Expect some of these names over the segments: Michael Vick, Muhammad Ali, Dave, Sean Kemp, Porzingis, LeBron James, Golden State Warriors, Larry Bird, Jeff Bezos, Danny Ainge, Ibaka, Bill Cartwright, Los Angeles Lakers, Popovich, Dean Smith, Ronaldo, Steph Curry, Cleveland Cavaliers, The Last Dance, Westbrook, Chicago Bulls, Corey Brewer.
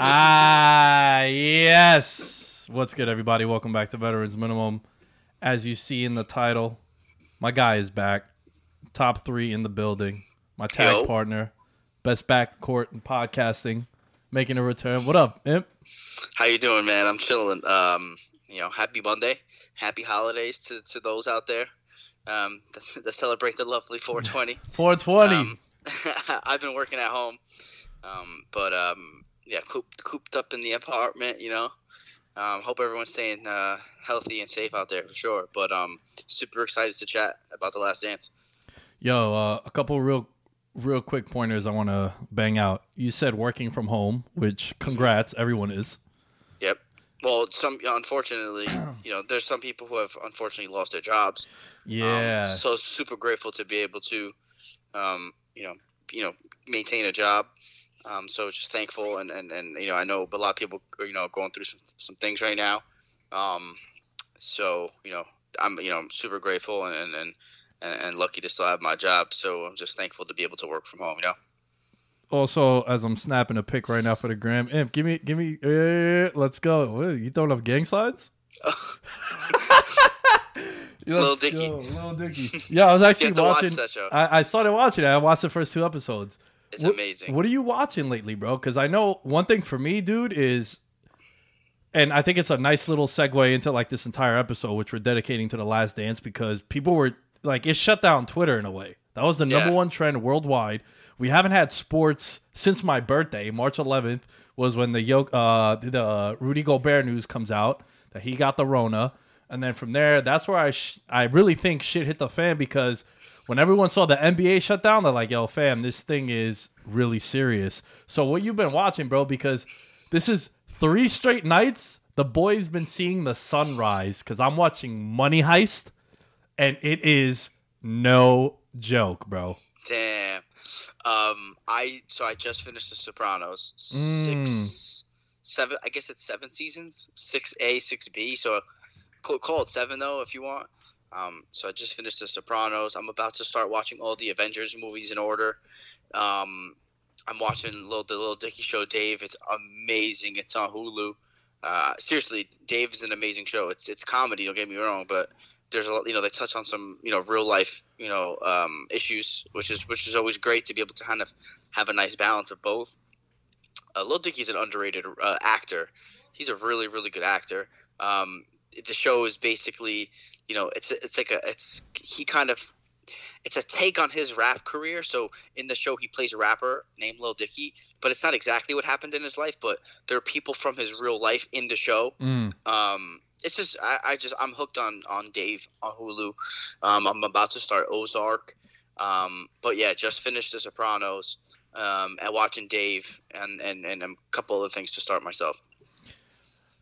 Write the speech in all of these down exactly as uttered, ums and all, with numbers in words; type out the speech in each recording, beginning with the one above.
Ah, yes. What's good, everybody? Welcome back to Veterans Minimum. As you see in the title, my guy is back. Top three in the building. My tag Yo. partner. Best backcourt in podcasting. Making a return. What up, Imp? How you doing, man? I'm chilling. Um, you know, happy Monday. Happy holidays to, to those out there um, that, that celebrate the lovely four twenty. four twenty. Um, I've been working at home. Um, but, um, yeah, cooped, cooped up in the apartment, you know, um, hope everyone's staying, uh, healthy and safe out there for sure. But, um, super excited to chat about The Last Dance. Yo, uh, a couple real, real quick pointers I want to bang out. You said working from home, which congrats, everyone is. Yep. Well, some, unfortunately, you know, there's some people who have unfortunately lost their jobs. Yeah. Um, so super grateful to be able to, um, you know, you know, maintain a job. Um, so just thankful, and, and, and, you know, I know a lot of people, you know, going through some, some things right now. Um, so, you know, I'm, you know, I'm super grateful and, and, and, and lucky to still have my job. So I'm just thankful to be able to work from home, you know? Also, as I'm snapping a pic right now for the gram, Imp, give me, give me, uh, let's go. What, you throwing up gang slides? Lil Dicky. Yo, Lil Dicky. Yeah, I was actually watching. Watch that show. I, I started watching it. I watched the first two episodes. It's what, amazing. What are you watching lately, bro? Because I know one thing for me, dude, is, and I think it's a nice little segue into like this entire episode, which we're dedicating to The Last Dance, because people were like, it shut down Twitter in a way. That was the yeah. number one trend worldwide. We haven't had sports since my birthday. March eleventh was when the uh, the Rudy Gobert news comes out that he got the Rona. And then from there, that's where I sh- I really think shit hit the fan, because when everyone saw the N B A shut down, they're like, yo, fam, this thing is really serious. So what you've been watching, bro, because this is three straight nights, the boys been seeing the sunrise, because I'm watching Money Heist, and it is no joke, bro. Damn. Um, I so I just finished The Sopranos. Six, mm. seven. I guess it's seven seasons. Six A, six B. So call it seven though if you want. Um, so I just finished The Sopranos. I'm about to start watching all the Avengers movies in order. Um, I'm watching Lil, the Lil Dicky show, Dave. It's amazing. It's on Hulu. Uh, seriously, Dave is an amazing show. It's it's comedy. Don't get me wrong, but there's a lot, you know, they touch on some, you know, real life, you know, um, issues, which is which is always great to be able to kind of have a nice balance of both. Uh, Lil Dicky's an underrated uh, actor. He's a really really good actor. Um, the show is basically, you know, it's it's like a it's he kind of. It's a take on his rap career. So in the show, he plays a rapper named Lil Dicky, but it's not exactly what happened in his life. But there are people from his real life in the show. Mm. Um, it's just I, I just I'm hooked on on Dave on Hulu. Um, I'm about to start Ozark, um, but yeah, just finished The Sopranos um, and watching Dave and and and a couple other things to start myself.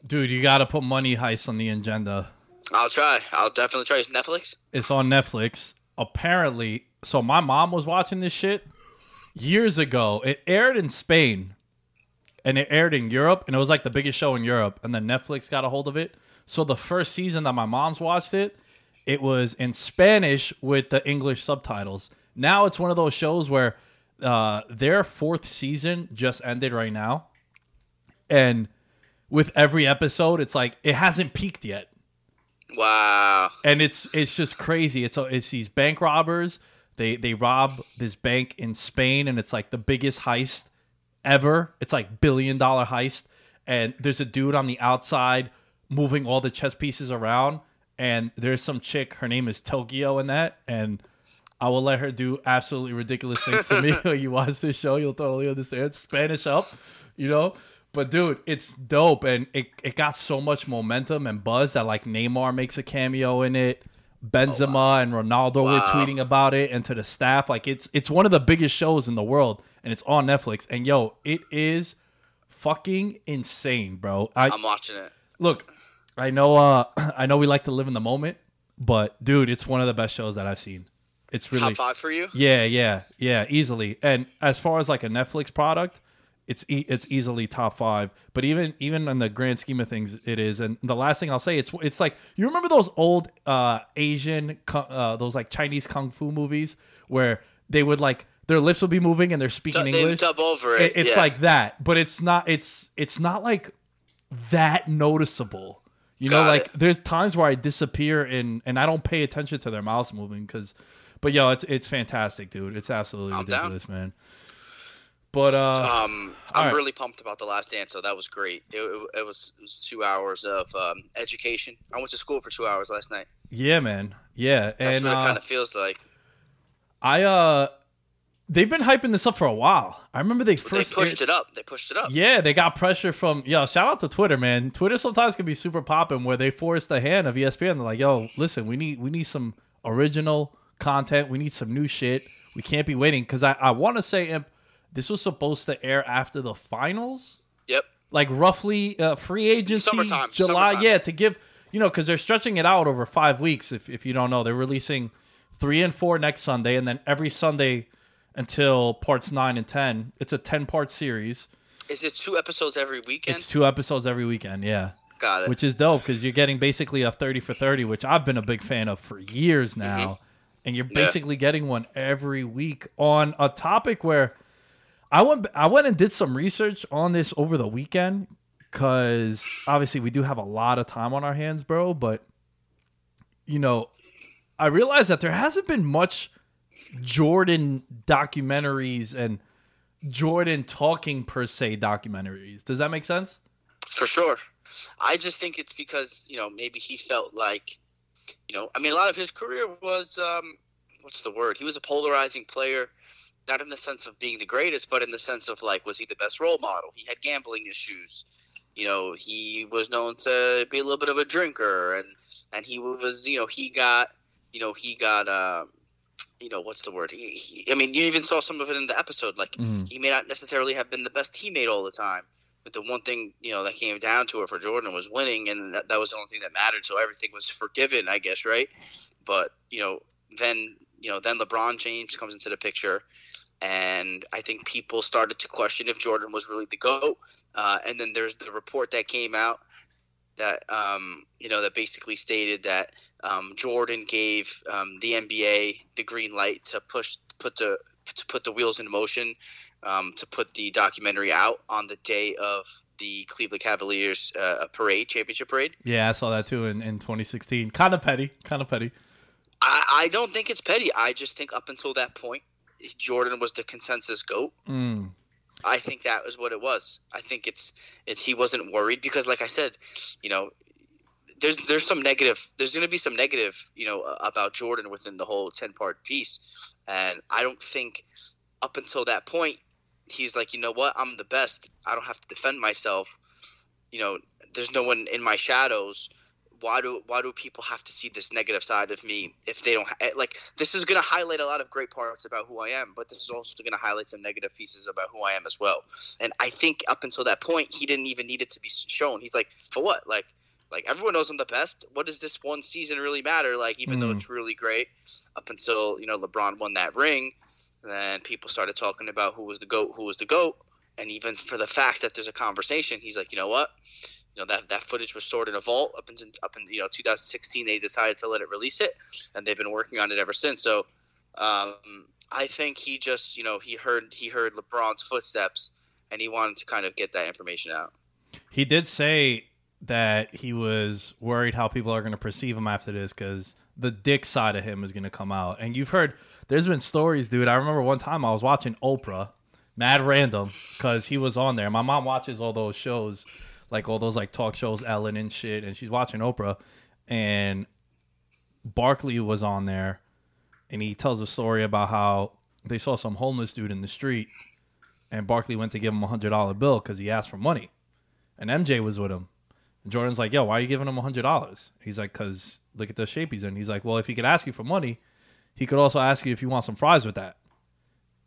Dude, you got to put Money Heist on the agenda. I'll try. I'll definitely try. It's Netflix. It's on Netflix. Apparently, so my mom was watching this shit years ago. It aired in Spain, and it aired in Europe, and it was like the biggest show in Europe, and then Netflix got a hold of it. So the first season that my mom's watched it, it was in Spanish with the English subtitles. Now it's one of those shows where uh, their fourth season just ended right now, and with every episode, it's like it hasn't peaked yet. Wow. And it's it's just crazy. It's a, it's these bank robbers. They they rob this bank in Spain, and it's like the biggest heist ever. It's like billion dollar heist. And there's a dude on the outside moving all the chess pieces around. And there's some chick. Her name is Tokyo in that. And I will let her do absolutely ridiculous things to me. When you watch this show, you'll totally understand. Spanish up, you know. But, dude, it's dope, and it, it got so much momentum and buzz that, like, Neymar makes a cameo in it. Benzema oh, wow. and Ronaldo wow. were tweeting about it, and to the staff. Like, it's it's one of the biggest shows in the world, and it's on Netflix. And, yo, it is fucking insane, bro. I, I'm watching it. Look, I know, uh, I know we like to live in the moment, but, dude, it's one of the best shows that I've seen. It's really top five for you? Yeah, yeah, yeah, easily. And as far as, like, a Netflix product, It's e- it's easily top five, but even even in the grand scheme of things, it is. And the last thing I'll say, it's it's like you remember those old uh, Asian, uh, those like Chinese kung fu movies where they would like their lips would be moving and they're speaking they English. Dub over it. it it's yeah. like that, but it's not. It's it's not like that noticeable. You Got know, like it. There's times where I disappear and and I don't pay attention to their mouths moving because. But yo, it's it's fantastic, dude. It's absolutely I'm ridiculous, down. man. But uh, um, I'm right. really pumped about The Last Dance, so that was great. It, it, it, was, it was two hours of um, education. I went to school for two hours last night. Yeah, man. Yeah. That's and, what it uh, kind of feels like. I uh, They've been hyping this up for a while. I remember they first... They pushed aired, it up. They pushed it up. Yeah, they got pressure from... Yo, shout out to Twitter, man. Twitter sometimes can be super popping where they force the hand of E S P N. They're like, yo, listen, we need we need some original content. We need some new shit. We can't be waiting. Because I, I want to say... Imp- This was supposed to air after the finals. Yep. Like roughly uh, free agency. Summertime. July. Summertime. Yeah, to give, you know, because they're stretching it out over five weeks. If if you don't know, they're releasing three and four next Sunday. And then every Sunday until parts nine and ten. It's a ten-part series. Is it two episodes every weekend? It's two episodes every weekend, yeah. Got it. Which is dope because you're getting basically a thirty for thirty, which I've been a big fan of for years now. Mm-hmm. And you're basically yeah. getting one every week on a topic where... I went I went and did some research on this over the weekend because obviously we do have a lot of time on our hands, bro. But, you know, I realized that there hasn't been much Jordan documentaries and Jordan talking per se documentaries. Does that make sense? For sure. I just think it's because, you know, maybe he felt like, you know, I mean, a lot of his career was, um, what's the word? He was a polarizing player. Not in the sense of being the greatest, but in the sense of, like, was he the best role model? He had gambling issues. You know, he was known to be a little bit of a drinker. And, and he was, you know, he got, you know, he got, uh, you know, what's the word? He, he, I mean, you even saw some of it in the episode. Like, mm. he may not necessarily have been the best teammate all the time. But the one thing, you know, that came down to it for Jordan was winning. And that, that was the only thing that mattered. So everything was forgiven, I guess, right? But, you know, then, you know, then LeBron James comes into the picture. And I think people started to question if Jordan was really the GOAT. Uh, and then there's the report that came out that, um, you know, that basically stated that um, Jordan gave um, the N B A the green light to push, put the, to put the wheels in motion, um, to put the documentary out on the day of the Cleveland Cavaliers uh, parade, championship parade. Yeah, I saw that too in, in twenty sixteen. Kind of petty, kind of petty. I, I don't think it's petty. I just think up until that point, Jordan was the consensus GOAT. Mm. I think that was what it was. I think it's it's he wasn't worried because, like I said, you know, there's there's some negative. There's going to be some negative, you know, about Jordan within the whole ten-part piece. And I don't think up until that point, he's like, you know what, I'm the best. I don't have to defend myself. You know, there's no one in my shadows. Why do why do people have to see this negative side of me if they don't ha- – like this is going to highlight a lot of great parts about who I am, but this is also going to highlight some negative pieces about who I am as well. And I think up until that point, he didn't even need it to be shown. He's like, for what? Like, like everyone knows I'm the best. What does this one season really matter? Like even mm. though it's really great up until, you know, LeBron won that ring, then people started talking about who was the GOAT, who was the GOAT. And even for the fact that there's a conversation, he's like, you know what? You know, that, that footage was stored in a vault up in, up in, you know, two thousand sixteen, they decided to let it release it, and they've been working on it ever since. So um, I think he just, you know, he heard, he heard LeBron's footsteps and he wanted to kind of get that information out. He did say that he was worried how people are going to perceive him after this because the dick side of him is going to come out. And you've heard, there's been stories, dude. I remember one time I was watching Oprah, mad random, because he was on there. My mom watches all those shows. Like all those like talk shows, Ellen and shit, and she's watching Oprah, and Barkley was on there, and he tells a story about how they saw some homeless dude in the street, and Barkley went to give him a hundred dollar bill because he asked for money, and M J was with him, and Jordan's like, "Yo, why are you giving him a hundred dollars?" He's like, "Cause look at the shape he's in." He's like, "Well, if he could ask you for money, he could also ask you if you want some fries with that,"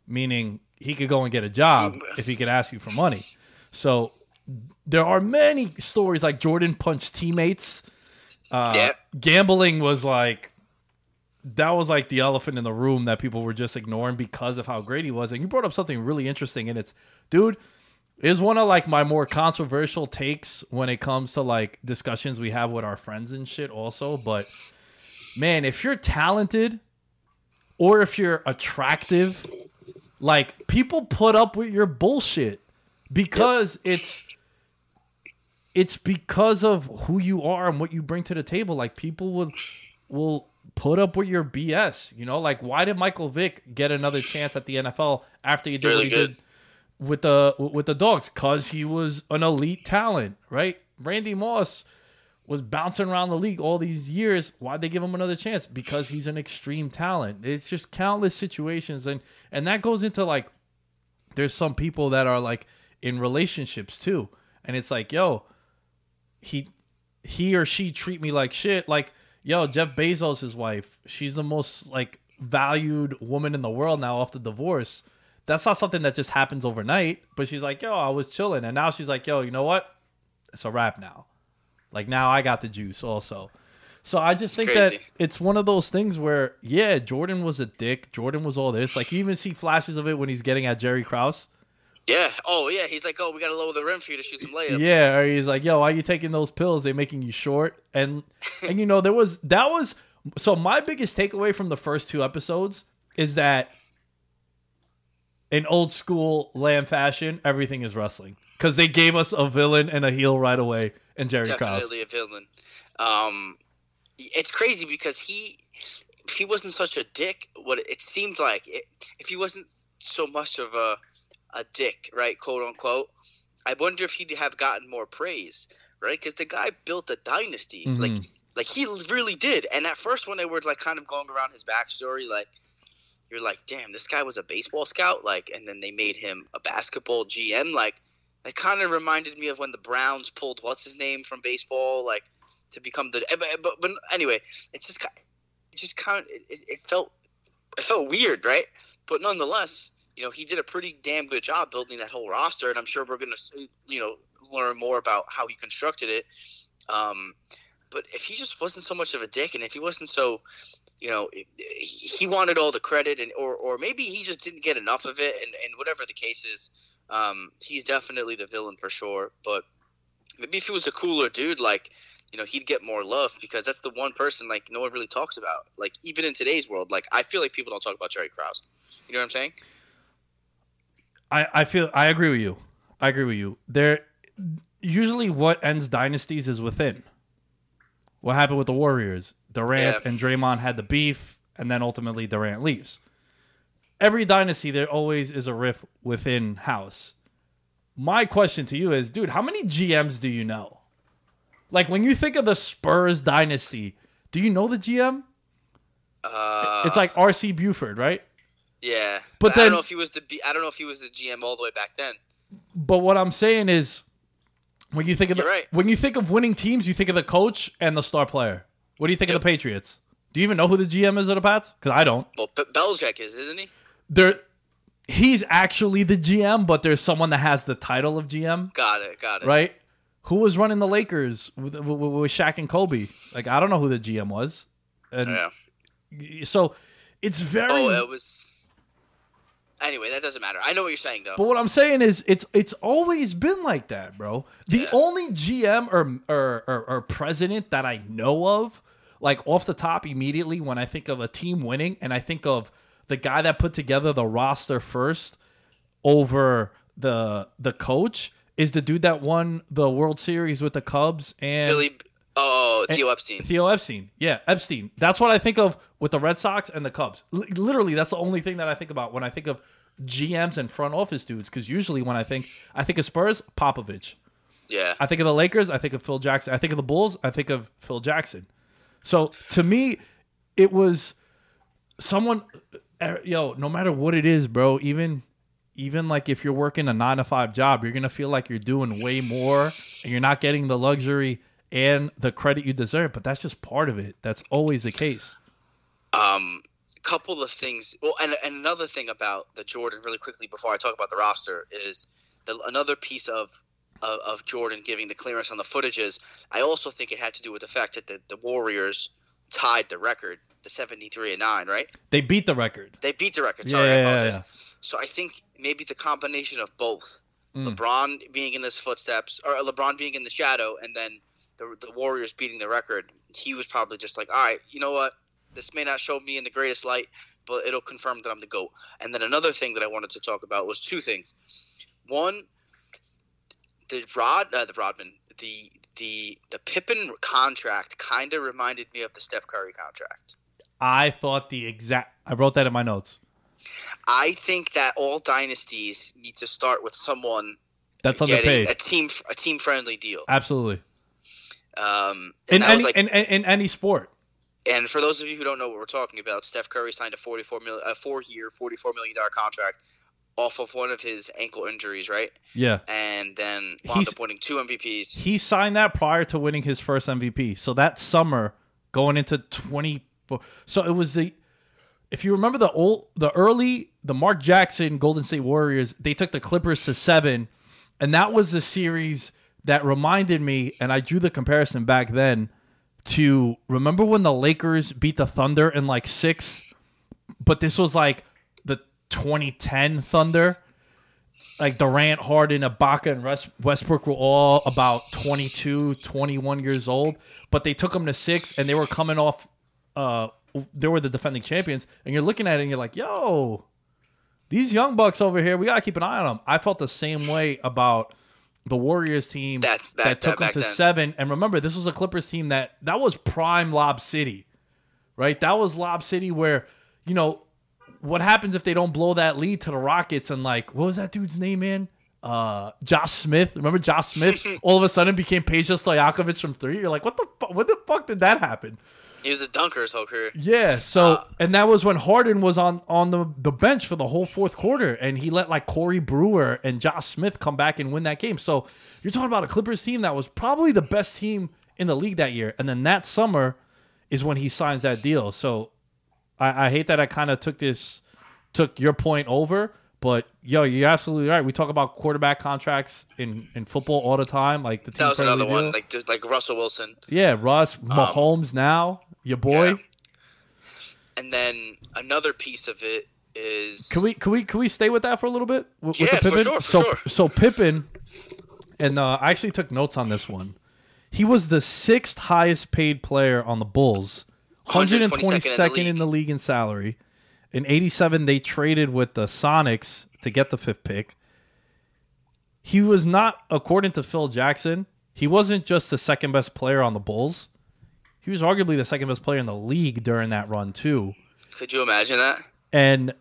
meaning he could go and get a job if he could ask you for money. So. There are many stories like Jordan punched teammates. Uh, yep. Gambling was like, that was like the elephant in the room that people were just ignoring because of how great he was. And you brought up something really interesting. And it's, dude, is one of like my more controversial takes when it comes to like discussions we have with our friends and shit also. But man, if you're talented or if you're attractive, like people put up with your bullshit because yep. it's, It's because of who you are and what you bring to the table. Like people will will put up with your B S, you know? Like why did Michael Vick get another chance at the N F L after he did really what he good. did with the with the Dogs? Cause he was an elite talent, right? Randy Moss was bouncing around the league all these years. Why'd they give him another chance? Because he's an extreme talent. It's just countless situations, and and that goes into like there's some people that are like in relationships too. And it's like, yo, He he or she treat me like shit. Like, yo, Jeff Bezos' his wife, she's the most like valued woman in the world now after divorce. That's not something that just happens overnight. But she's like, yo, I was chilling. And now she's like, yo, you know what? It's a wrap now. Like now I got the juice also. So I just think that it's one of those things where, yeah, Jordan was a dick. Jordan was all this. Like you even see flashes of it when he's getting at Jerry Krause. Yeah. Oh, yeah. He's like, oh, we got to lower the rim for you to shoot some layups. Yeah. Or he's like, yo, why are you taking those pills? They're making you short. And, and you know, there was, that was, so my biggest takeaway from the first two episodes is that in old school Lamb fashion, everything is wrestling. Because they gave us a villain and a heel right away in Jerry Krause. Definitely Krause. a villain. Um, it's crazy because he, if he wasn't such a dick, what it seemed like, it, if he wasn't so much of a, a dick, right, quote unquote, I wonder if he'd have gotten more praise, right? Because the guy built a dynasty. Mm-hmm. Like like he really did. And at first when they were like kind of going around his backstory, like you're like, damn, this guy was a baseball scout, like, and then they made him a basketball G M. Like that kind of reminded me of when the Browns pulled what's his name from baseball, like to become the but, but, but anyway, it's just it just kind of it, it felt it felt weird, right? But nonetheless, you know, he did a pretty damn good job building that whole roster, and I'm sure we're going to, you know, learn more about how he constructed it. Um, but if he just wasn't so much of a dick, and if he wasn't so you know, he wanted all the credit, and or or maybe he just didn't get enough of it, and, and whatever the case is, um, he's definitely the villain for sure. But maybe if he was a cooler dude, like, you know, he'd get more love, because that's the one person, like, no one really talks about. Like, even in today's world, like, I feel like people don't talk about Jerry Krause. You know what I'm saying? I, I feel I agree with you. I agree with you. There usually what ends dynasties is within. What happened with the Warriors? Durant yeah. and Draymond had the beef, and then ultimately Durant leaves. Every dynasty, there always is a rift within house. My question to you is, dude, how many G Ms do you know? Like, when you think of the Spurs dynasty, do you know the G M? Uh, it's like R C Buford, right? Yeah, but, but then, I don't know if he was the I don't know if he was the G M all the way back then. But what I'm saying is, when you think of the, right. when you think of winning teams, you think of the coach and the star player. What do you think yep. of the Patriots? Do you even know who the G M is of the Pats? Because I don't. Well, Be- Belichick is, isn't he? There, he's actually the G M, but there's someone that has the title of G M. Got it, got it. Right? Who was running the Lakers with, with, with Shaq and Kobe? Like, I don't know who the G M was. And yeah. So, it's very... Oh, it was... Anyway, that doesn't matter. I know what you're saying, though. But what I'm saying is, it's it's always been like that, bro. The yeah. only G M or, or, or, or president that I know of, like, off the top immediately when I think of a team winning, and I think of the guy that put together the roster first over the the coach, is the dude that won the World Series with the Cubs and Billy. Oh, Theo Epstein. Theo Epstein. Yeah, Epstein. That's what I think of with the Red Sox and the Cubs. L- literally, that's the only thing that I think about when I think of G Ms and front office dudes, because usually when I think, I think of Spurs, Popovich. Yeah. I think of the Lakers, I think of Phil Jackson. I think of the Bulls, I think of Phil Jackson. So to me, it was someone, yo, no matter what it is, bro, even even like if you're working a nine to five job, you're going to feel like you're doing way more and you're not getting the luxury and the credit you deserve. But that's just part of it. That's always the case. Um, a couple of things. Well, and, and another thing about the Jordan really quickly before I talk about the roster is the, another piece of Of, of Jordan giving the clearance on the footages, I also think it had to do with the fact that the, the Warriors tied the record, the seventy-three and nine, right? They beat the record. They beat the record. Sorry, yeah, I apologize. Yeah, yeah. So I think maybe the combination of both, mm. LeBron being in his footsteps, or LeBron being in the shadow, and then the, the Warriors beating the record, he was probably just like, all right, you know what? This may not show me in the greatest light, but it'll confirm that I'm the GOAT. And then another thing that I wanted to talk about was two things. One, The Rod, uh, the Rodman, the the the Pippen contract kind of reminded me of the Steph Curry contract. I thought the exact. I wrote that in my notes. I think that all dynasties need to start with someone that's on the page. A team, a team friendly deal. Absolutely. Um, in any like, in, in, in any sport. And for those of you who don't know what we're talking about, Steph Curry signed a forty-four million, a four-year, forty-four million dollar contract off of one of his ankle injuries, right? Yeah. And then wound He's, up winning two M V Ps. He signed that prior to winning his first M V P. So that summer going into twenty-four. So it was the, if you remember the old, the early, the Mark Jackson Golden State Warriors, they took the Clippers to seven. And that was the series that reminded me, and I drew the comparison back then to, remember when the Lakers beat the Thunder in like six? But this was like twenty ten Thunder, like Durant, Harden, Ibaka, and Westbrook were all about twenty-two, twenty-one years old, but they took them to six, and they were coming off, uh, they were the defending champions, and you're looking at it, and you're like, yo, these young bucks over here, we got to keep an eye on them. I felt the same way about the Warriors team That's back, that took that, them to then. seven, and remember, this was a Clippers team that, that was prime Lob City, right? That was Lob City where, you know, what happens if they don't blow that lead to the Rockets and, like, what was that dude's name, man? Uh, Josh Smith. Remember Josh Smith? All of a sudden became Peja Stojakovic from three. You're like, what the fuck? What the fuck did that happen? He was a dunker his whole career. Yeah. So, uh, and that was when Harden was on, on the, the bench for the whole fourth quarter, and he let like Corey Brewer and Josh Smith come back and win that game. So you're talking about a Clippers team that was probably the best team in the league that year. And then that summer is when he signs that deal. So, I hate that I kind of took this, took your point over, but yo, you're absolutely right. We talk about quarterback contracts in, in football all the time. Like the team that was another one, deal. like just like Russell Wilson. Yeah, Russ, Mahomes. Um, now your boy. Yeah. And then another piece of it is... Can we can we, can we stay with that for a little bit? With, yeah, with the Pippen? for sure, for so, sure. So Pippen, and uh, I actually took notes on this one. He was the sixth highest paid player on the Bulls, one hundred twenty-second in the, in the league in salary. In eighty-seven, they traded with the Sonics to get the fifth pick. He was not, according to Phil Jackson, he wasn't just the second best player on the Bulls. He was arguably the second best player in the league during that run, too. Could you imagine that? And,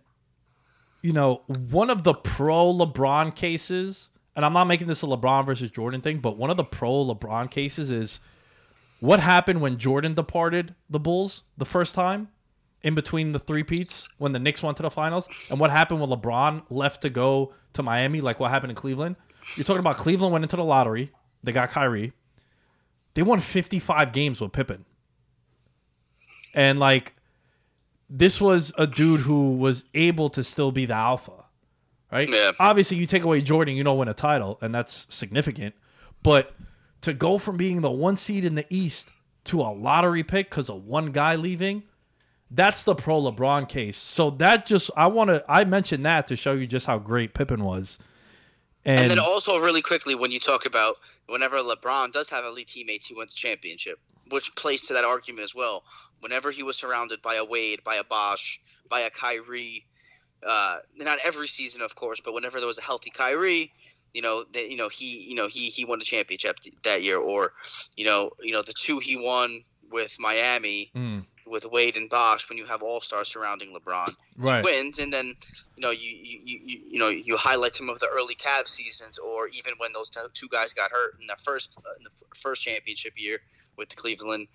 you know, one of the pro-LeBron cases, and I'm not making this a LeBron versus Jordan thing, but one of the pro-LeBron cases is what happened when Jordan departed the Bulls the first time in between the three-peats when the Knicks went to the finals, and what happened when LeBron left to go to Miami, like what happened in Cleveland. You're talking about Cleveland went into the lottery. They got Kyrie. They won fifty-five games with Pippen. And, like, this was a dude who was able to still be the alpha, right? Yeah. Obviously, you take away Jordan, you don't win a title, and that's significant. But to go from being the one seed in the East to a lottery pick because of one guy leaving, that's the pro-LeBron case. So that just – I want to – I mentioned that to show you just how great Pippen was. And, and then also really quickly, when you talk about whenever LeBron does have elite teammates, he wins the championship, which plays to that argument as well. Whenever he was surrounded by a Wade, by a Bosch, by a Kyrie, uh, not every season, of course, but whenever there was a healthy Kyrie, you know, they, you know he, you know he, he won the championship that year, or you know, you know the two he won with Miami. Mm. With Wade and Bosch, when you have all-stars surrounding LeBron, right. He wins, and then you know you you, you you know you highlight some of the early Cavs seasons, or even when those two guys got hurt in the first uh, in the first championship year with Cleveland.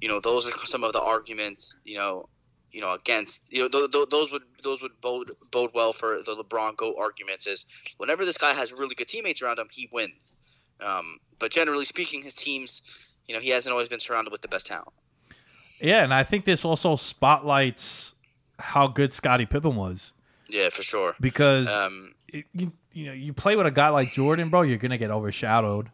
You know, those are some of the arguments. You know, you know against you know th- th- those would those would bode bode well for the LeBron GOAT arguments. Is whenever this guy has really good teammates around him, he wins. Um, but generally speaking, his teams, you know, he hasn't always been surrounded with the best talent. Yeah, and I think this also spotlights how good Scottie Pippen was. Yeah, for sure. Because um, it, you, you know, you play with a guy like Jordan, bro, you're gonna get overshadowed.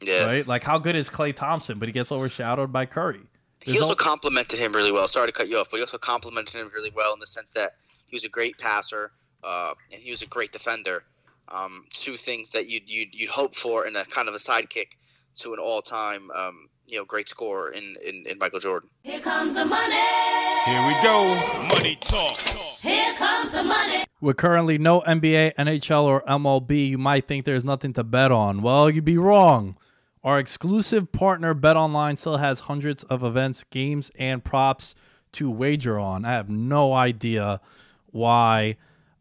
Yeah. Right? Like, how good is Klay Thompson? But he gets overshadowed by Curry. There's he also no- complimented him really well. Sorry to cut you off, but he also complimented him really well in the sense that he was a great passer, uh, and he was a great defender. Um, two things that you'd you'd you'd hope for in a kind of a sidekick to an all-time. Um, You know, great scorer in, in, in Michael Jordan. Here comes the money. Here we go. Money talk. Here comes the money. With currently no N B A, N H L, or M L B, you might think there's nothing to bet on. Well, you'd be wrong. Our exclusive partner, BetOnline, still has hundreds of events, games, and props to wager on. I have no idea why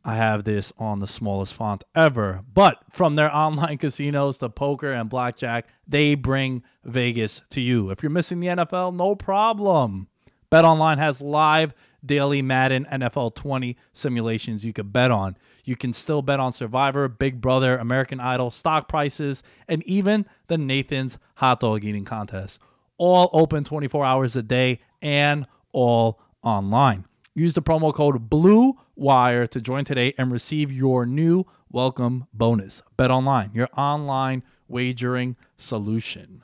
I have this on the smallest font ever. But from their online casinos to poker and blackjack, they bring Vegas to you. If you're missing the N F L, no problem. BetOnline has live daily Madden N F L twenty simulations you could bet on. You can still bet on Survivor, Big Brother, American Idol, stock prices, and even the Nathan's hot dog eating contest. All open twenty-four hours a day and all online. Use the promo code BLUEWIRE to join today and receive your new welcome bonus. BetOnline, your online wagering solution.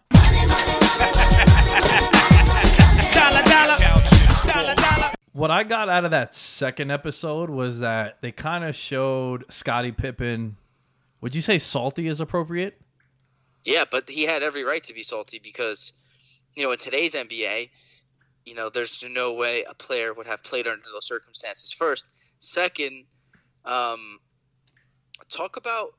What I got out of that second episode was that they kind of showed Scottie Pippen, would you say salty is appropriate? Yeah, but he had every right to be salty because, you know, in today's N B A, you know, there's no way a player would have played under those circumstances first. Second, um, talk about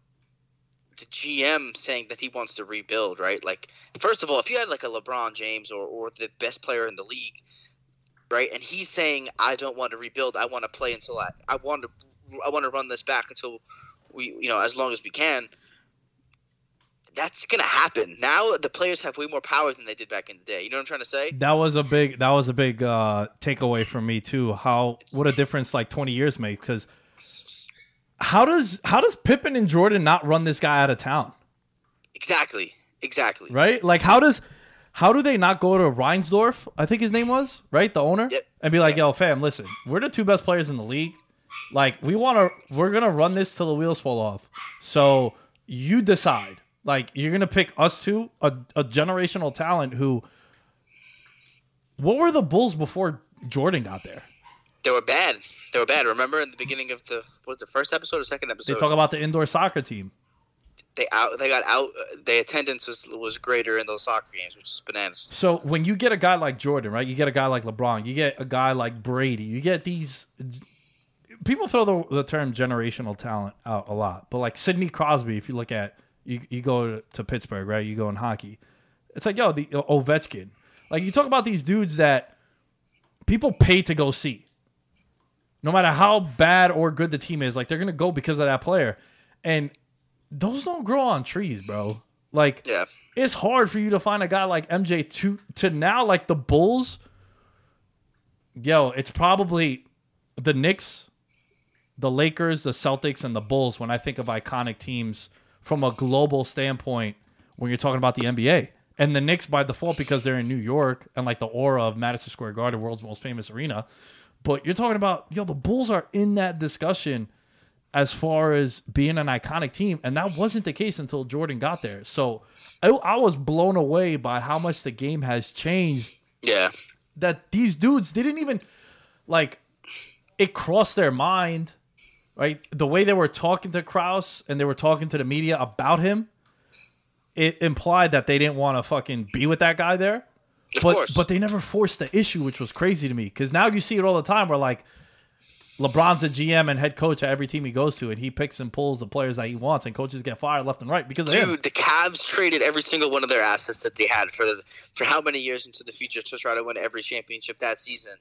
the G M saying that he wants to rebuild, right? Like, first of all, if you had like a LeBron James or, or the best player in the league, right, and he's saying, I don't want to rebuild, I want to play until I, I want to I want to run this back until we, you know, as long as we can, that's going to happen. Now the players have way more power than they did back in the day. You know what I'm trying to say? That was a big that was a big uh, takeaway for me too. How what a difference like twenty years makes, cuz how does how does Pippen and Jordan not run this guy out of town? Exactly. Exactly. Right? Like how does how do they not go to Reinsdorf, I think his name was, right? The owner? Yep. And be like, "Yo, fam, listen. We're the two best players in the league. Like we want to we're going to run this till the wheels fall off. So you decide. Like, you're going to pick us two, a, a generational talent who... What were the Bulls before Jordan got there? They were bad. They were bad. Remember in the beginning of the what's the first episode or second episode? They talk about the indoor soccer team. They out. They got out. The attendance was was greater in those soccer games, which is bananas. So when you get a guy like Jordan, right? You get a guy like LeBron. You get a guy like Brady. You get these. People throw the, the term generational talent out a lot, but like Sidney Crosby, if you look at you, you go to, to Pittsburgh, right? You go in hockey. It's like yo, the Ovechkin. Like you talk about these dudes that people pay to go see, no matter how bad or good the team is. Like they're gonna go because of that player, and those don't grow on trees, bro. Like, yeah. It's hard for you to find a guy like M J to to now, like the Bulls. Yo, it's probably the Knicks, the Lakers, the Celtics, and the Bulls when I think of iconic teams from a global standpoint when you're talking about the N B A. And the Knicks by default because they're in New York and like the aura of Madison Square Garden, world's most famous arena. But you're talking about, yo, the Bulls are in that discussion as far as being an iconic team. And that wasn't the case until Jordan got there. So I, I was blown away by how much the game has changed. Yeah. That these dudes didn't even, like, it crossed their mind, right? The way they were talking to Krause and they were talking to the media about him, it implied that they didn't want to fucking be with that guy there. Of but, course. But they never forced the issue, which was crazy to me. Because now you see it all the time where, like, LeBron's the G M and head coach at every team he goes to, and he picks and pulls the players that he wants, and coaches get fired left and right because of Dude, him. The Cavs traded every single one of their assets that they had for the, for how many years into the future to try to win every championship that season.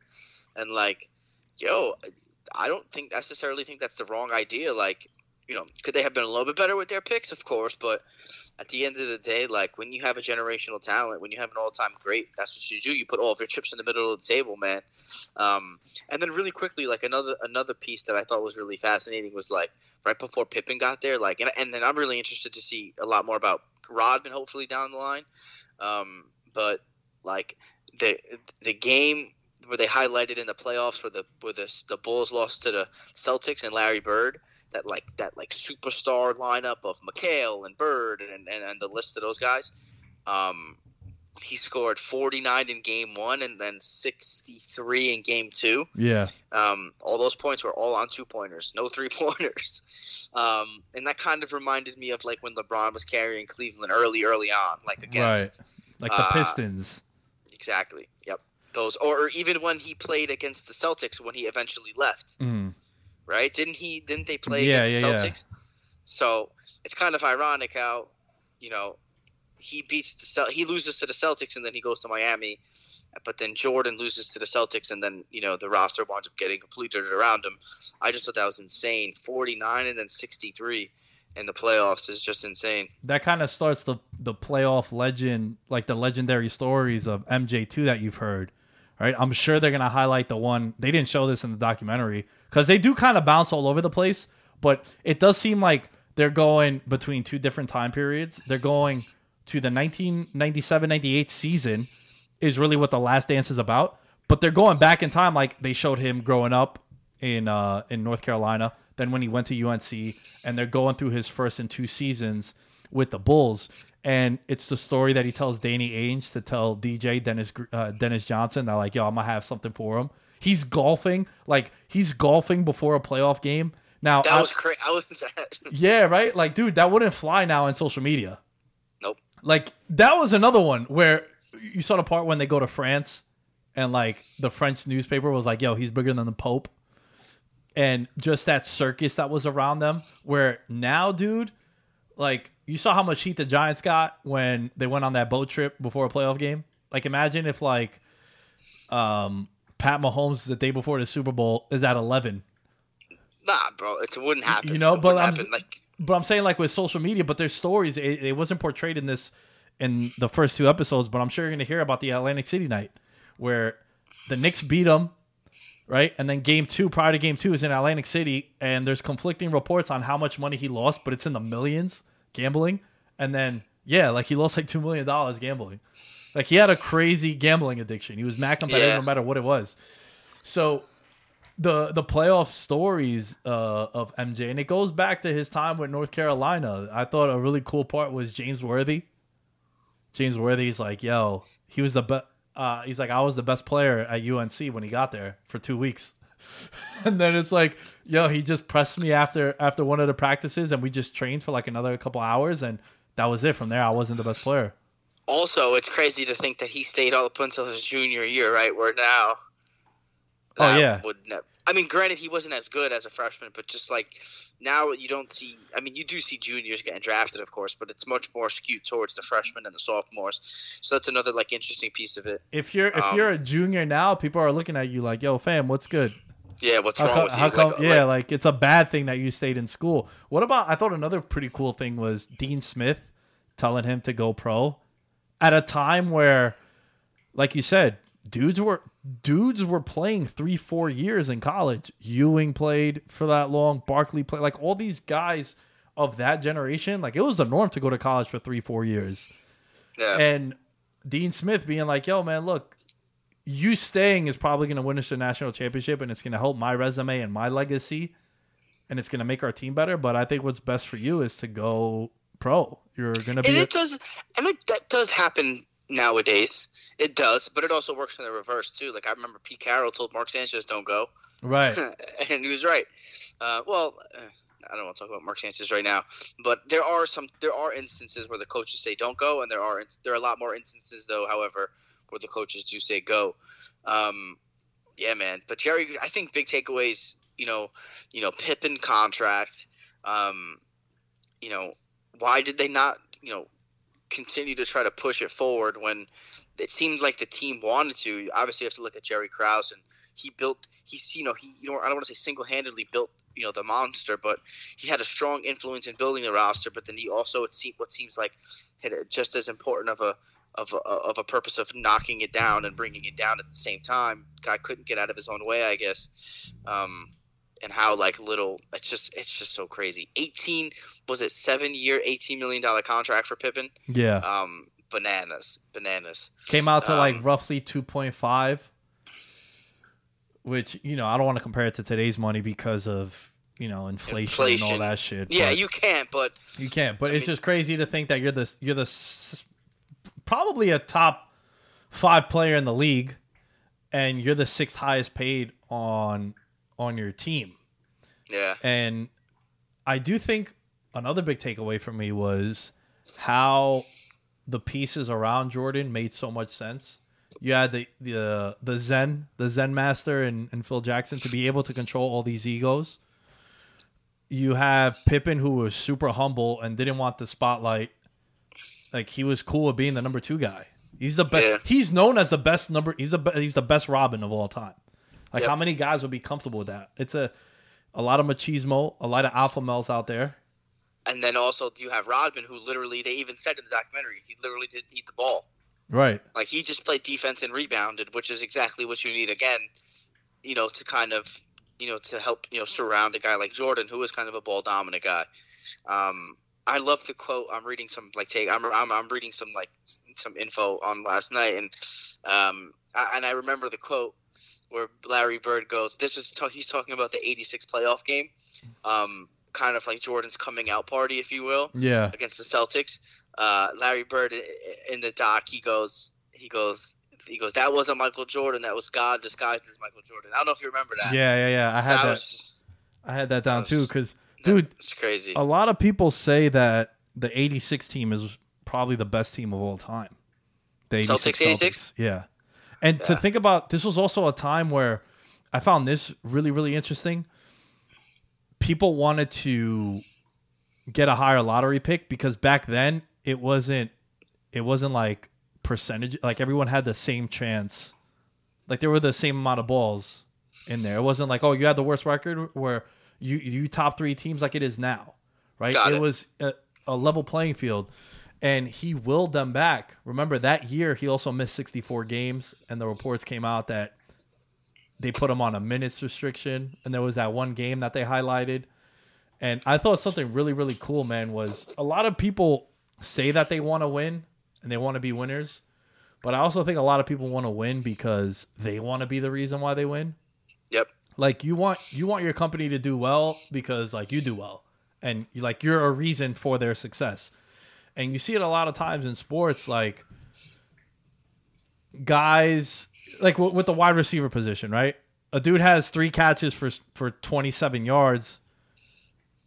And, like, yo, I don't think necessarily think that's the wrong idea. Like, you know, could they have been a little bit better with their picks? Of course. But at the end of the day, like, when you have a generational talent, when you have an all-time great, that's what you do. You put all of your chips in the middle of the table, man. Um, and then really quickly, like, another another piece that I thought was really fascinating was, like, right before Pippen got there, like, and, and then I'm really interested to see a lot more about Rodman, hopefully, down the line. Um, but, like, the the game where they highlighted in the playoffs where the, where the, the Bulls lost to the Celtics and Larry Bird, that like that like superstar lineup of McHale and Bird and, and, and the list of those guys. Um, he scored forty-nine in game one and then sixty-three in game two. Yeah. Um, all those points were all on two-pointers, no three-pointers. Um, and that kind of reminded me of like when LeBron was carrying Cleveland early, early on, like against. Right. Like the uh, Pistons. Exactly. Yep. Those, or, or even when he played against the Celtics when he eventually left. Mm. Right? Didn't he? Didn't they play yeah, against the yeah, Celtics? Yeah. So it's kind of ironic how, you know, he beats the Cel- he loses to the Celtics and then he goes to Miami, but then Jordan loses to the Celtics and then, you know, the roster winds up getting completed around him. I just thought that was insane. forty-nine and then sixty-three in the playoffs is just insane. That kind of starts the the playoff legend, like the legendary stories of M J two that you've heard. Right, I'm sure they're gonna highlight the one. They didn't show this in the documentary because they do kind of bounce all over the place. But it does seem like they're going between two different time periods. They're going to the nineteen ninety-seven ninety-eight season is really what The Last Dance is about. But they're going back in time, like they showed him growing up in uh, in North Carolina. Then when he went to U N C, and they're going through his first and two seasons with the Bulls. And it's the story that he tells Danny Ainge to tell D J Dennis uh, Dennis Johnson that like, yo, I'm gonna have something for him. He's golfing, like he's golfing before a playoff game. Now that I, was crazy. I was sad. Yeah, right. Like, dude, that wouldn't fly now in social media. Nope. Like that was another one where you saw the part when they go to France, and like the French newspaper was like, yo, he's bigger than the Pope, and just that circus that was around them. Where now, dude, like. You saw how much heat the Giants got when they went on that boat trip before a playoff game? Like, imagine if, like, um, Pat Mahomes the day before the Super Bowl is at eleven. Nah, bro. It wouldn't happen. You know, it but I'm, happen, like... but I'm saying, like, with social media, but there's stories. It, it wasn't portrayed in this in the first two episodes, but I'm sure you're going to hear about the Atlantic City night where the Knicks beat them, right? And then game two, prior to game two, is in Atlantic City, and there's conflicting reports on how much money he lost, but it's in the millions. Gambling, and then yeah, like he lost like two million dollars gambling. Like he had a crazy gambling addiction. He was mad competitive yeah. no matter what it was. So the the playoff stories uh, of M J, and it goes back to his time with North Carolina. I thought a really cool part was James Worthy. James Worthy's like, yo, he was the be- uh, he's like, I was the best player at U N C when he got there for two weeks. And then it's like, yo, he just pressed me after after one of the practices, and we just trained for like another couple hours, and that was it. From there, I wasn't the best player. Also, it's crazy to think that he stayed all up until his junior year, right? Where now, oh yeah, would never. I mean, granted, he wasn't as good as a freshman, but just like now you don't see – I mean, you do see juniors getting drafted, of course, but it's much more skewed towards the freshmen and the sophomores. So that's another like interesting piece of it. If you're if um, you're a junior now, people are looking at you like, yo, fam, what's good? Yeah, what's how wrong come, with you? Come, like, yeah, like, like it's a bad thing that you stayed in school. What about – I thought another pretty cool thing was Dean Smith telling him to go pro at a time where, like you said, dudes were – Dudes were playing three, four years in college. Ewing played for that long. Barkley played. Like, all these guys of that generation, like, it was the norm to go to college for three, four years. Yeah. And Dean Smith being like, yo, man, look, you staying is probably going to win us the national championship, and it's going to help my resume and my legacy, and it's going to make our team better. But I think what's best for you is to go pro. You're going to be... And it does, and it, that does happen nowadays. It does, but it also works in the reverse, too. Like, I remember Pete Carroll told Mark Sanchez, don't go. Right. And he was right. Uh, well, I don't want to talk about Mark Sanchez right now, but there are some, there are instances where the coaches say don't go, and there are there are a lot more instances, though, however, where the coaches do say go. Um, yeah, man. But, Jerry, I think big takeaways, you know, you know, Pippen contract, um, you know, why did they not, you know, continue to try to push it forward when it seemed like the team wanted to? Obviously, you have to look at Jerry Krause, and he built, he's, you know, he, you know, I don't want to say single-handedly built, you know, the monster, but he had a strong influence in building the roster. But then he also, it seemed, what seems like had a, just as important of a, of a, of a purpose of knocking it down and bringing it down at the same time. Guy couldn't get out of his own way, I guess. Um, and how like little, it's just, it's just so crazy. eighteen was it seven year, eighteen million dollars contract for Pippen? Yeah. Um, Bananas, bananas. Came out to um, like roughly two point five, which, you know, I don't want to compare it to today's money because of, you know, inflation, inflation. and all that shit. Yeah, but you can't, but you can't. But I it's mean, just crazy to think that you're the you're the probably a top five player in the league, and you're the sixth highest paid on on your team. Yeah, and I do think another big takeaway for me was how the pieces around Jordan made so much sense. You had the the the Zen, the Zen master and, and Phil Jackson to be able to control all these egos. You have Pippen, who was super humble and didn't want the spotlight. Like, he was cool with being the number two guy. He's the best. Yeah. He's known as the best number. He's the he's the best Robin of all time. Like, yep. How many guys would be comfortable with that? It's a a lot of machismo, a lot of alpha males out there. And then also you have Rodman, who literally, they even said in the documentary, he literally didn't eat the ball. Right. Like, he just played defense and rebounded, which is exactly what you need, again, you know, to kind of, you know, to help, you know, surround a guy like Jordan, who is kind of a ball dominant guy. Um, I love the quote. I'm reading some like take. I'm I'm, I'm reading some like some info on last night, and um, I, and I remember the quote where Larry Bird goes, "This is ta- he's talking about the eighty-six playoff game." Um. Kind of like Jordan's coming out party, if you will, yeah, against the Celtics. Uh, Larry Bird in the doc, he goes, he goes, he goes. That wasn't Michael Jordan. That was God disguised as Michael Jordan. I don't know if you remember that. Yeah, yeah, yeah. I had that. that. Just, I had that down that was, too, because dude, it's crazy. A lot of people say that the eighty-six team is probably the best team of all time. The eighty-six Celtics, eighty-six. Yeah, and yeah. to think about this was also a time where I found this really, really interesting. People wanted to get a higher lottery pick because back then it wasn't, it wasn't like percentage. Like, everyone had the same chance. Like, there were the same amount of balls in there. It wasn't like, oh, you had the worst record where you, you top three teams like it is now. Right. Got it. It was a, a level playing field, and he willed them back. Remember that year he also missed sixty-four games, and the reports came out that they put him on a minutes restriction, and there was that one game that they highlighted. And I thought something really, really cool, man, was a lot of people say that they want to win and they want to be winners, but I also think a lot of people want to win because they want to be the reason why they win. Yep. Like, you want you want your company to do well because, like, you do well, and you, like, you're a reason for their success. And you see it a lot of times in sports, like guys – like with the wide receiver position, right? a dude has three catches for for twenty-seven yards,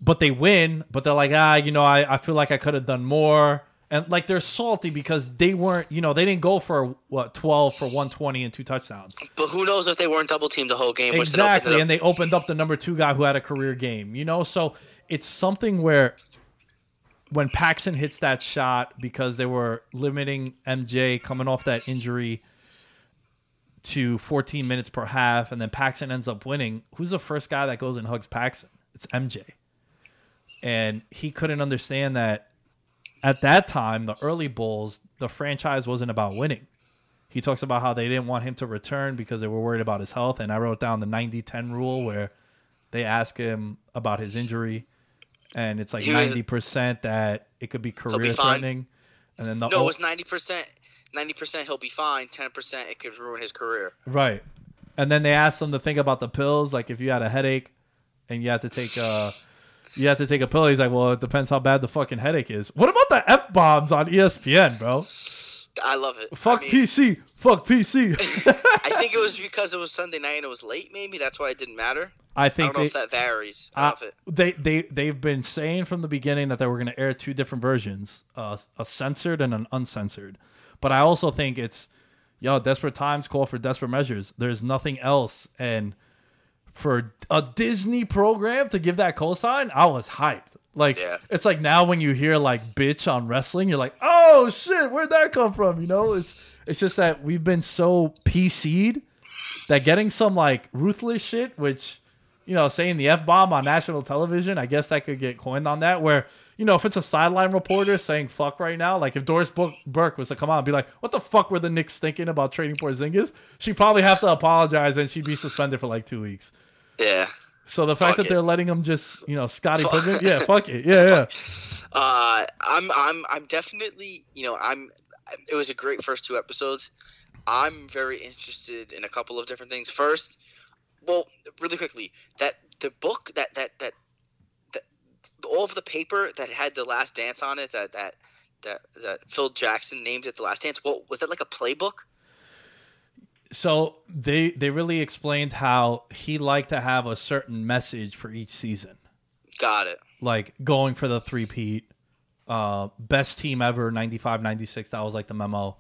but they win, but they're like, ah, you know, I, I feel like I could have done more. And, like, they're salty because they weren't, you know, they didn't go for, what, twelve for one twenty and two touchdowns. But who knows if they weren't double-teamed the whole game. Exactly, and they opened up the number two guy who had a career game, you know? So it's something where when Paxson hits that shot because they were limiting M J coming off that injury to fourteen minutes per half, and then Paxson ends up winning, who's the first guy that goes and hugs Paxson? It's M J. And he couldn't understand that. At that time, the early Bulls, the franchise wasn't about winning. He talks about how they didn't want him to return because they were worried about his health. And I wrote down the ninety ten rule where they ask him about his injury. And it's like he ninety percent was, that it could be career-threatening. And then the No, o- it was ninety percent. ninety percent he'll be fine. ten percent it could ruin his career. Right. And then they asked him to think about the pills. Like if you had a headache and you had to take a... You have to take a pill. He's like, well, it depends how bad the fucking headache is. What about the F-bombs on E S P N, bro? I love it. Fuck I mean, P C. Fuck P C. I think it was because it was Sunday night and it was late, maybe. That's why it didn't matter. I think I don't they, know if that varies. I don't uh, know if it... they, they, they've been saying from the beginning that they were going to air two different versions, uh, a censored and an uncensored. But I also think it's, yo, desperate times call for desperate measures. There's nothing else. And... for a Disney program to give that cosign, I was hyped. Like, yeah. It's like now when you hear like bitch on wrestling, you're like, oh shit, where'd that come from? You know, it's it's just that we've been so P C'd that getting some like ruthless shit, which, you know, saying the F-bomb on national television, I guess that could get coined on that. Where, you know, if it's a sideline reporter saying fuck right now, like if Doris Burke was to come out and be like, what the fuck were the Knicks thinking about trading Porzingis? She'd probably have to apologize and she'd be suspended for like two weeks. Yeah. So the fact fuck that it. they're letting him just, you know, Scottie Pippen, yeah, fuck it, yeah, yeah. Uh, I'm, I'm, I'm definitely, you know, I'm. It was a great first two episodes. I'm very interested in a couple of different things. First, well, really quickly, that the book that that that, that all of the paper that had The Last Dance on it, that that that that Phil Jackson named it The Last Dance. What was that, like a playbook? So they they really explained how he liked to have a certain message for each season. Got it. Like going for the three-peat, uh, best team ever, ninety-five ninety-six. That was like the memo.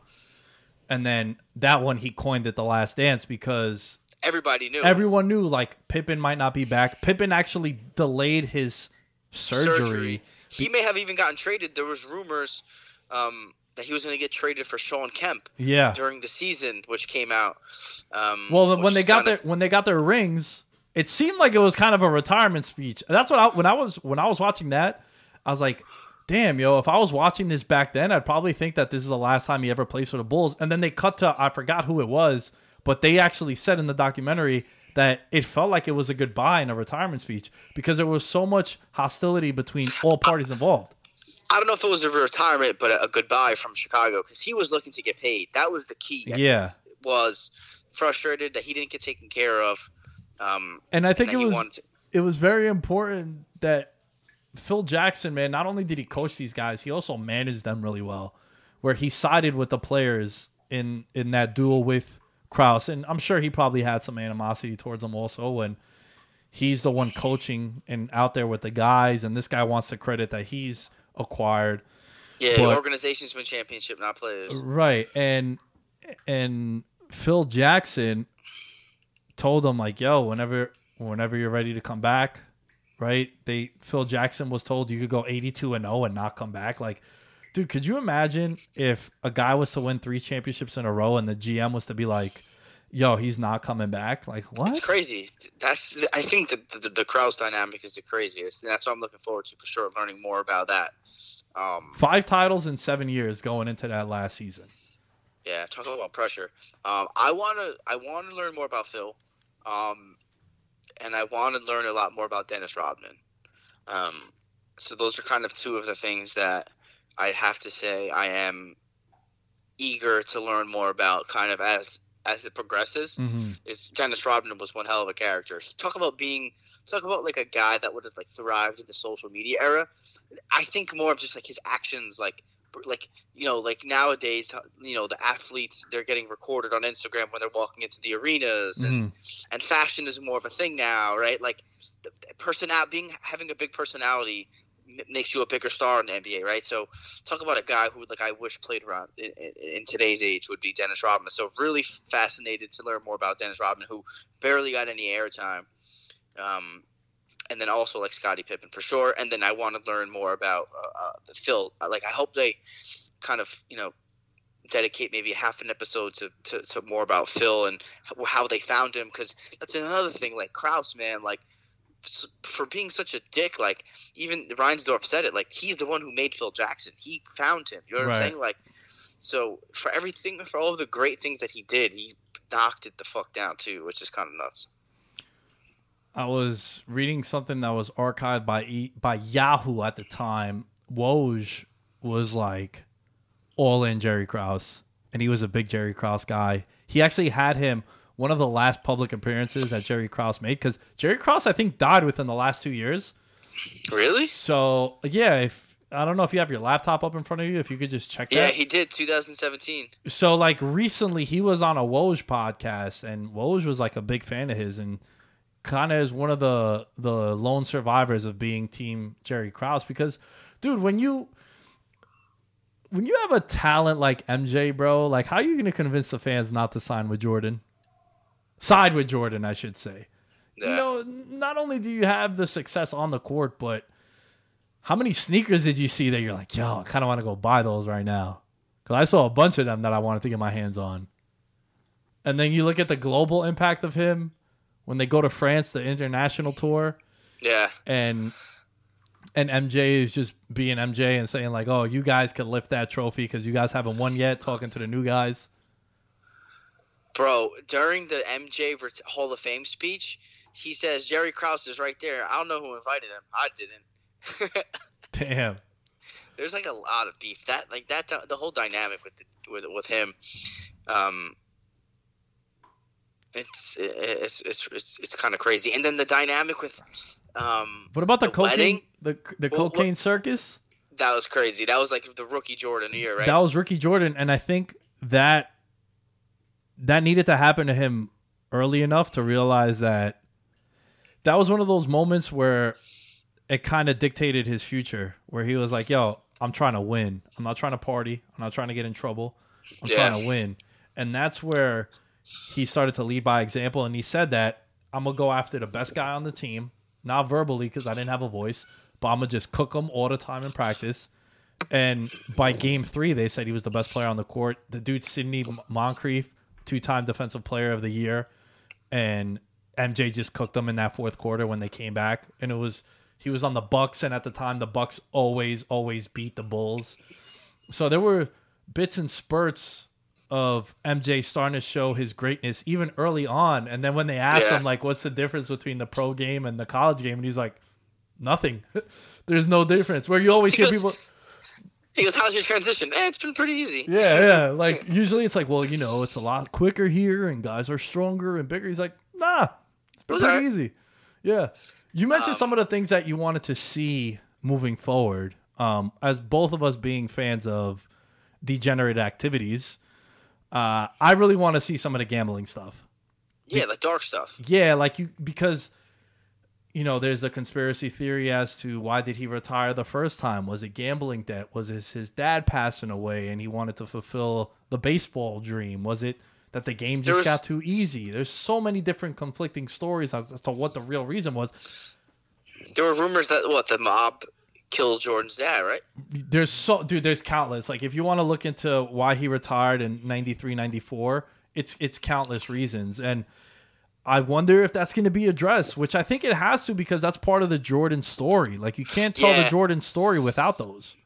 And then that one, he coined it The Last Dance because... Everybody knew. Everyone knew, like, Pippen might not be back. Pippen actually delayed his surgery. surgery. He be- may have even gotten traded. There was rumors... Um, that he was going to get traded for Sean Kemp yeah. during the season, which came out. Um, well, when they got their of... when they got their rings, it seemed like it was kind of a retirement speech. That's what I, when I was when I was watching that, I was like, "Damn, yo! If I was watching this back then, I'd probably think that this is the last time he ever plays for the Bulls." And then they cut to I forgot who it was, but they actually said in the documentary that it felt like it was a goodbye and a retirement speech because there was so much hostility between all parties involved. I don't know if it was a retirement, but a goodbye from Chicago because he was looking to get paid. That was the key. Yeah, was frustrated that he didn't get taken care of. Um, and I think and it was to- it was very important that Phil Jackson, man, not only did he coach these guys, he also managed them really well. Where he sided with the players in in that duel with Krause, and I'm sure he probably had some animosity towards them also. And he's the one coaching and out there with the guys, and this guy wants to credit that he's acquired. Yeah, but organizations win championship, not players. Right. And and Phil Jackson told him like, yo, whenever whenever you're ready to come back, right? They Phil Jackson was told you could go eighty-two and oh and not come back. Like, dude, could you imagine if a guy was to win three championships in a row and the G M was to be like, yo, he's not coming back? Like, what? It's crazy. That's I think the the, the Krause dynamic is the craziest, and that's what I'm looking forward to for sure, learning more about that. Um, Five titles in seven years going into that last season. Yeah, talk about pressure. Um, I wanna I wanna learn more about Phil, um, and I wanna learn a lot more about Dennis Rodman. Um, so those are kind of two of the things that I'd have to say I am eager to learn more about, kind of as. as it progresses, mm-hmm. is Dennis Rodman was one hell of a character. Talk about being, talk about like a guy that would have like thrived in the social media era. I think more of just like his actions, like like, you know, like nowadays, you know, the athletes, they're getting recorded on Instagram when they're walking into the arenas, and mm. and fashion is more of a thing now, right? Like, personality, being having a big personality makes you a bigger star in the N B A, right? So talk about a guy who, like, I wish played around in, in today's age would be Dennis Rodman. So really fascinated to learn more about Dennis Rodman, who barely got any airtime. Um, and then also, like, Scottie Pippen for sure. And then I want to learn more about uh, the Phil. Like, I hope they kind of, you know, dedicate maybe half an episode to, to, to more about Phil and how they found him. Because that's another thing, like, Krause, man, like, for being such a dick, like, even Reinsdorf said it, like, he's the one who made Phil Jackson. He found him. You know what right. I'm saying? Like, so for everything, for all of the great things that he did, he knocked it the fuck down too, which is kind of nuts. I was reading something that was archived by e- by Yahoo at the time. Woj was like all in Jerry Krause, and he was a big Jerry Krause guy. He actually had him one of the last public appearances that Jerry Krause made, because Jerry Krause, I think, died within the last two years. Really? So yeah, if I don't know if you have your laptop up in front of you, if you could just check. Yeah, that. He did twenty seventeen. So like recently, he was on a Woj podcast, and Woj was like a big fan of his, and kind of is one of the the lone survivors of being team Jerry Krause, because, dude, when you when you have a talent like M J, bro, like, how are you going to convince the fans not to sign with Jordan? Side with Jordan, I should say. Yeah. You know, not only do you have the success on the court, but how many sneakers did you see that you're like, yo, I kind of want to go buy those right now? Because I saw a bunch of them that I wanted to get my hands on. And then you look at the global impact of him when they go to France, the international tour. Yeah. And and M J is just being M J and saying like, oh, you guys can lift that trophy because you guys haven't won yet, talking to the new guys. Bro, during the M J Hall of Fame speech, he says, Jerry Krause is right there. I don't know who invited him. I didn't. Damn. There's like a lot of beef. That, like, that, the whole dynamic with the, with, with him, um, It's it's it's it's, it's kind of crazy, and then the dynamic with um. What about the, the cocaine? Wedding? The the well, cocaine look, circus. That was crazy. That was like the rookie Jordan year, right? That was rookie Jordan, and I think that that needed to happen to him early enough to realize that that was one of those moments where it kind of dictated his future, where he was like, "Yo, I'm trying to win. I'm not trying to party. I'm not trying to get in trouble. I'm yeah. trying to win," and that's where he started to lead by example, and he said that I'm going to go after the best guy on the team, not verbally because I didn't have a voice, but I'm going to just cook him all the time in practice. And by game three, they said he was the best player on the court. The dude, Sidney Moncrief, two-time defensive player of the year, and M J just cooked him in that fourth quarter when they came back. And it was he was on the Bucks, and at the time, the Bucks always, always beat the Bulls. So there were bits and spurts of M J starting to show his greatness even early on. And then when they asked yeah. him, like, what's the difference between the pro game and the college game? And he's like, nothing. There's no difference. Where you always he hear goes, people... He goes, how's your transition? Eh, it's been pretty easy. Yeah, yeah. Like, usually it's like, well, you know, it's a lot quicker here and guys are stronger and bigger. He's like, nah, it's been pretty right. easy. Yeah. You mentioned um, some of the things that you wanted to see moving forward. Um, as both of us being fans of degenerate activities... Uh, I really want to see some of the gambling stuff. Yeah, the dark stuff. Yeah, like you because, you know, there's a conspiracy theory as to why did he retire the first time? Was it gambling debt? Was it his dad passing away and he wanted to fulfill the baseball dream? Was it that the game just was, got too easy? There's so many different conflicting stories as to what the real reason was. There were rumors that, what, the mob... killed Jordan's dad, right? There's so dude, there's countless. Like if you want to look into why he retired in ninety-three, ninety-four, it's it's countless reasons. And I wonder if that's going to be addressed, which I think it has to because that's part of the Jordan story. Like you can't tell yeah. the Jordan story without those.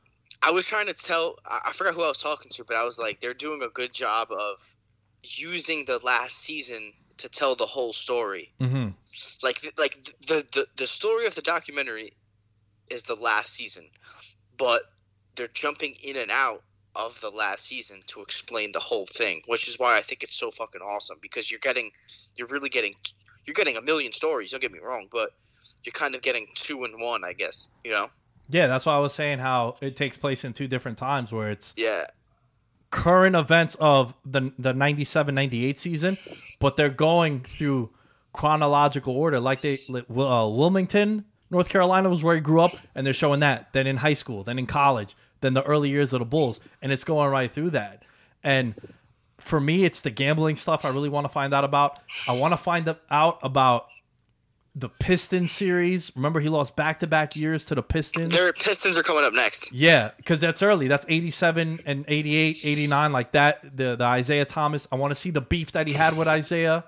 I was trying to tell I forgot who I was talking to, but I was like, they're doing a good job of using the last season to tell the whole story. Mm-hmm. Like like the, the the story of the documentary is the last season, but they're jumping in and out of the last season to explain the whole thing, which is why I think it's so fucking awesome because you're getting, you're really getting, you're getting a million stories. Don't get me wrong, but you're kind of getting two in one, I guess, you know? Yeah, that's why I was saying how it takes place in two different times where it's yeah. current events of the the ninety-seven ninety-eight season, but they're going through chronological order. Like they uh, Wilmington, North Carolina was where he grew up, and they're showing that. Then in high school, then in college, then the early years of the Bulls, and it's going right through that. And for me, it's the gambling stuff I really want to find out about. I want to find out about the Pistons series. Remember, he lost back-to-back years to the Pistons. Their Pistons are coming up next. Yeah, because that's early. That's eighty-seven and eighty-eight, eighty-nine, like that. The the Isaiah Thomas. I want to see the beef that he had with Isaiah.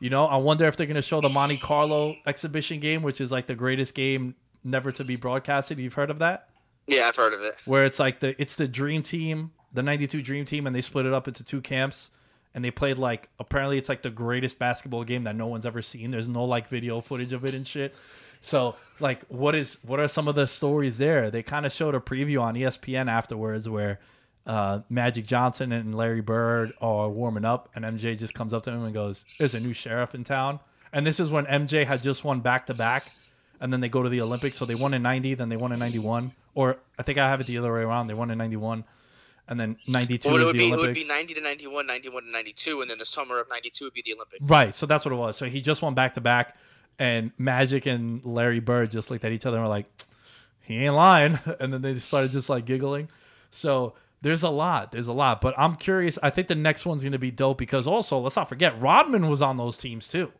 You know, I wonder if they're going to show the Monte Carlo exhibition game, which is like the greatest game never to be broadcasted. You've heard of that? Yeah, I've heard of it. Where it's like the it's the Dream Team, the ninety-two Dream Team, and they split it up into two camps. And they played, like, apparently it's, like, the greatest basketball game that no one's ever seen. There's no, like, video footage of it and shit. So, like, what is what are some of the stories there? They kind of showed a preview on E S P N afterwards where uh, Magic Johnson and Larry Bird are warming up. And M J just comes up to him and goes, there's a new sheriff in town. And this is when M J had just won back-to-back. And then they go to the Olympics. So they won in ninety, then they won in ninety-one. Or I think I have it the other way around. They won in ninety-one. And then ninety-two well, it would is the be, Olympics. It would be ninety to ninety-one, ninety-one to ninety-two, and then the summer of ninety-two would be the Olympics. Right, so that's what it was. So he just won back-to-back, and Magic and Larry Bird just looked at each other and were like, he ain't lying. And then they started just like giggling. So there's a lot. There's a lot. But I'm curious. I think the next one's going to be dope because also, let's not forget, Rodman was on those teams too.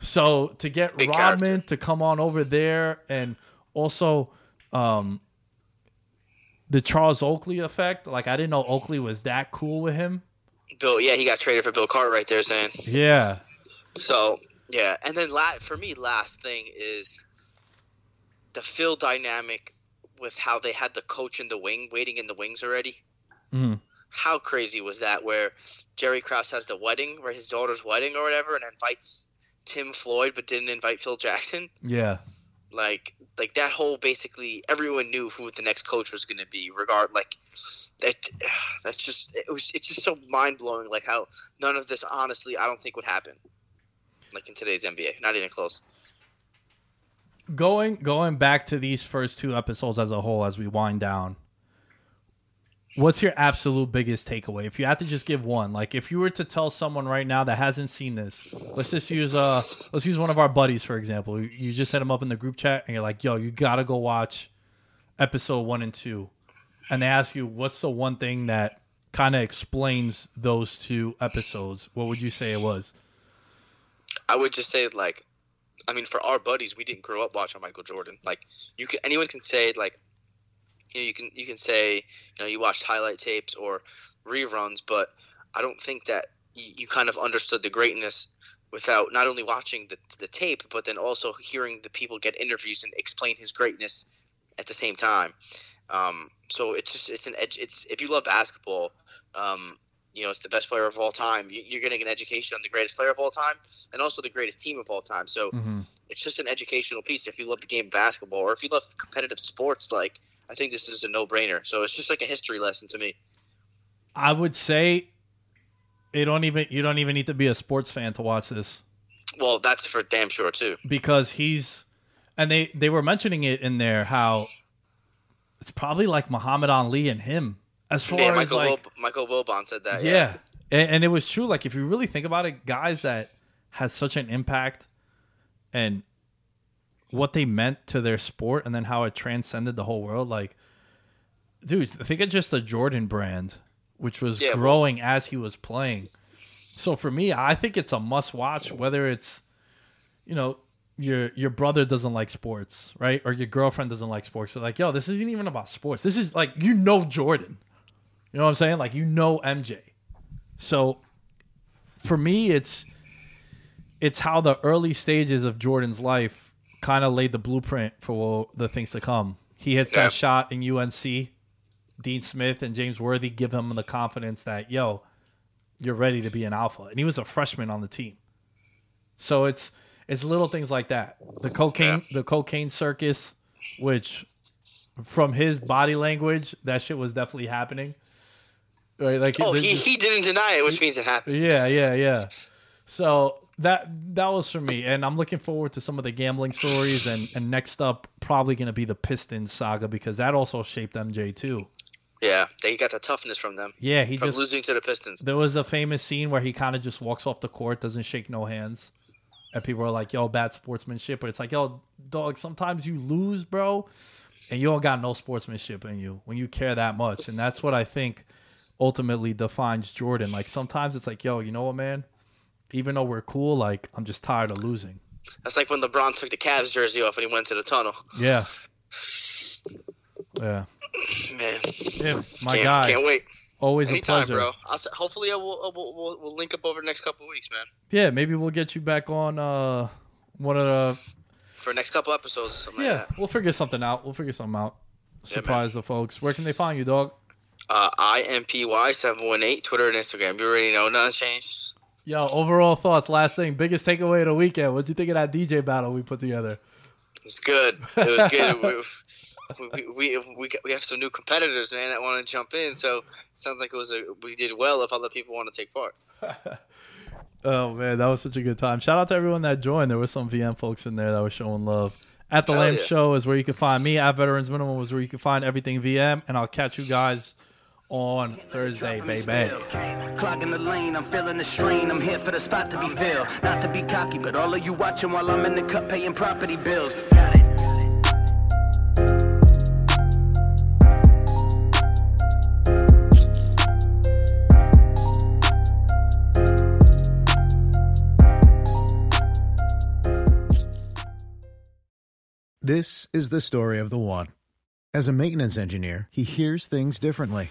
So to get Big Rodman character. to come on over there and also um, – the Charles Oakley effect, like I didn't know Oakley was that cool with him. Bill, yeah, he got traded for Bill Cartwright there, saying. Yeah. So, yeah. And then la- for me, last thing is the Phil dynamic with how they had the coach in the wing, waiting in the wings already. Mm. How crazy was that where Jerry Krause has the wedding, or his daughter's wedding or whatever, and invites Tim Floyd but didn't invite Phil Jackson? Yeah. Like like that whole basically everyone knew who the next coach was going to be. Regard like that that's just it was it's just so mind blowing. Like how none of this honestly I don't think would happen. Like in today's N B A, not even close. Going going back to these first two episodes as a whole, as we wind down. What's your absolute biggest takeaway? If you had to just give one, like if you were to tell someone right now that hasn't seen this, let's just use uh, let's use one of our buddies, for example. You just hit him up in the group chat and you're like, yo, you got to go watch episode one and two. And they ask you, what's the one thing that kind of explains those two episodes? What would you say it was? I would just say like, I mean, for our buddies, we didn't grow up watching Michael Jordan. Like you can, anyone can say like, You know, you can you can say you know you watched highlight tapes or reruns, but I don't think that you, you kind of understood the greatness without not only watching the the tape, but then also hearing the people get interviews and explain his greatness at the same time. Um, so it's just it's an edge. It's if you love basketball, um, you know it's the best player of all time. You, you're getting an education on the greatest player of all time and also the greatest team of all time. So mm-hmm. It's just an educational piece if you love the game of basketball or if you love competitive sports like. I think this is a no-brainer. So it's just like a history lesson to me. I would say it don't even you don't even need to be a sports fan to watch this. Well, that's for damn sure too. Because he's and they, they were mentioning it in there how it's probably like Muhammad Ali and him as far yeah, Michael as like Wil- Michael Wilbon said that. Yeah. yeah. And, and it was true like if you really think about it guys that has such an impact and what they meant to their sport and then how it transcended the whole world. Like, dude, think of just the Jordan brand, which was yeah, growing well. as he was playing. So for me, I think it's a must watch, whether it's, you know, your, your brother doesn't like sports, right? Or your girlfriend doesn't like sports. They're like, yo, this isn't even about sports. This is like, you know, Jordan, you know what I'm saying? Like, you know, M J. So for me, it's, it's how the early stages of Jordan's life kind of laid the blueprint for the things to come. He hits yeah. that shot in U N C. Dean Smith and James Worthy give him the confidence that, yo, you're ready to be an alpha. And he was a freshman on the team. So it's it's little things like that. The cocaine yeah. the cocaine circus, which from his body language, that shit was definitely happening. Right? Like, oh, he, he didn't deny it, which means it happened. Yeah, yeah, yeah. So that that was for me, and I'm looking forward to some of the gambling stories, and, and next up probably going to be the Pistons saga, because that also shaped M J too. Yeah, they got the toughness from them. Yeah, he from just losing to the Pistons. There was a famous scene where he kind of just walks off the court, doesn't shake no hands, and people are like, "Yo, bad sportsmanship," but it's like, "Yo, dog, sometimes you lose, bro, and you don't got no sportsmanship in you when you care that much," and that's what I think ultimately defines Jordan. Like sometimes it's like, "Yo, you know what, man? Even though we're cool, like I'm just tired of losing." That's like when LeBron took the Cavs jersey off and he went to the tunnel. Yeah. Yeah. Man, yeah, my can't, guy, can't wait. Always anytime, a pleasure, bro. I'll, hopefully, I will, I will, we'll we'll link up over the next couple of weeks, man. Yeah, maybe we'll get you back on uh one of the for the next couple episodes or something. Yeah, like that. we'll figure something out. We'll figure something out. Surprise yeah, the folks. Where can they find you, dog? Uh, I M P Y seven one eight Twitter and Instagram. You already know, nothing's changed. Yo, overall thoughts. Last thing, biggest takeaway of the weekend. What'd you think of that D J battle we put together? It was good. It was good. we, We, we we we have some new competitors, man, that want to jump in. So sounds like it was a we did well if other people want to take part. Oh man, that was such a good time! Shout out to everyone that joined. There were some V M folks in there that were showing love. At the Hell Lamb yeah. Show is where you can find me. At Veterans Minimum is where you can find everything V M, and I'll catch you guys on Thursday, baby. Clogging the lane, I'm feeling the strain. I'm here for the spot to be filled, not to be cocky, but all of you watching while I'm in the cup paying property bills. Got it. This is the story of the one. As a maintenance engineer, he hears things differently.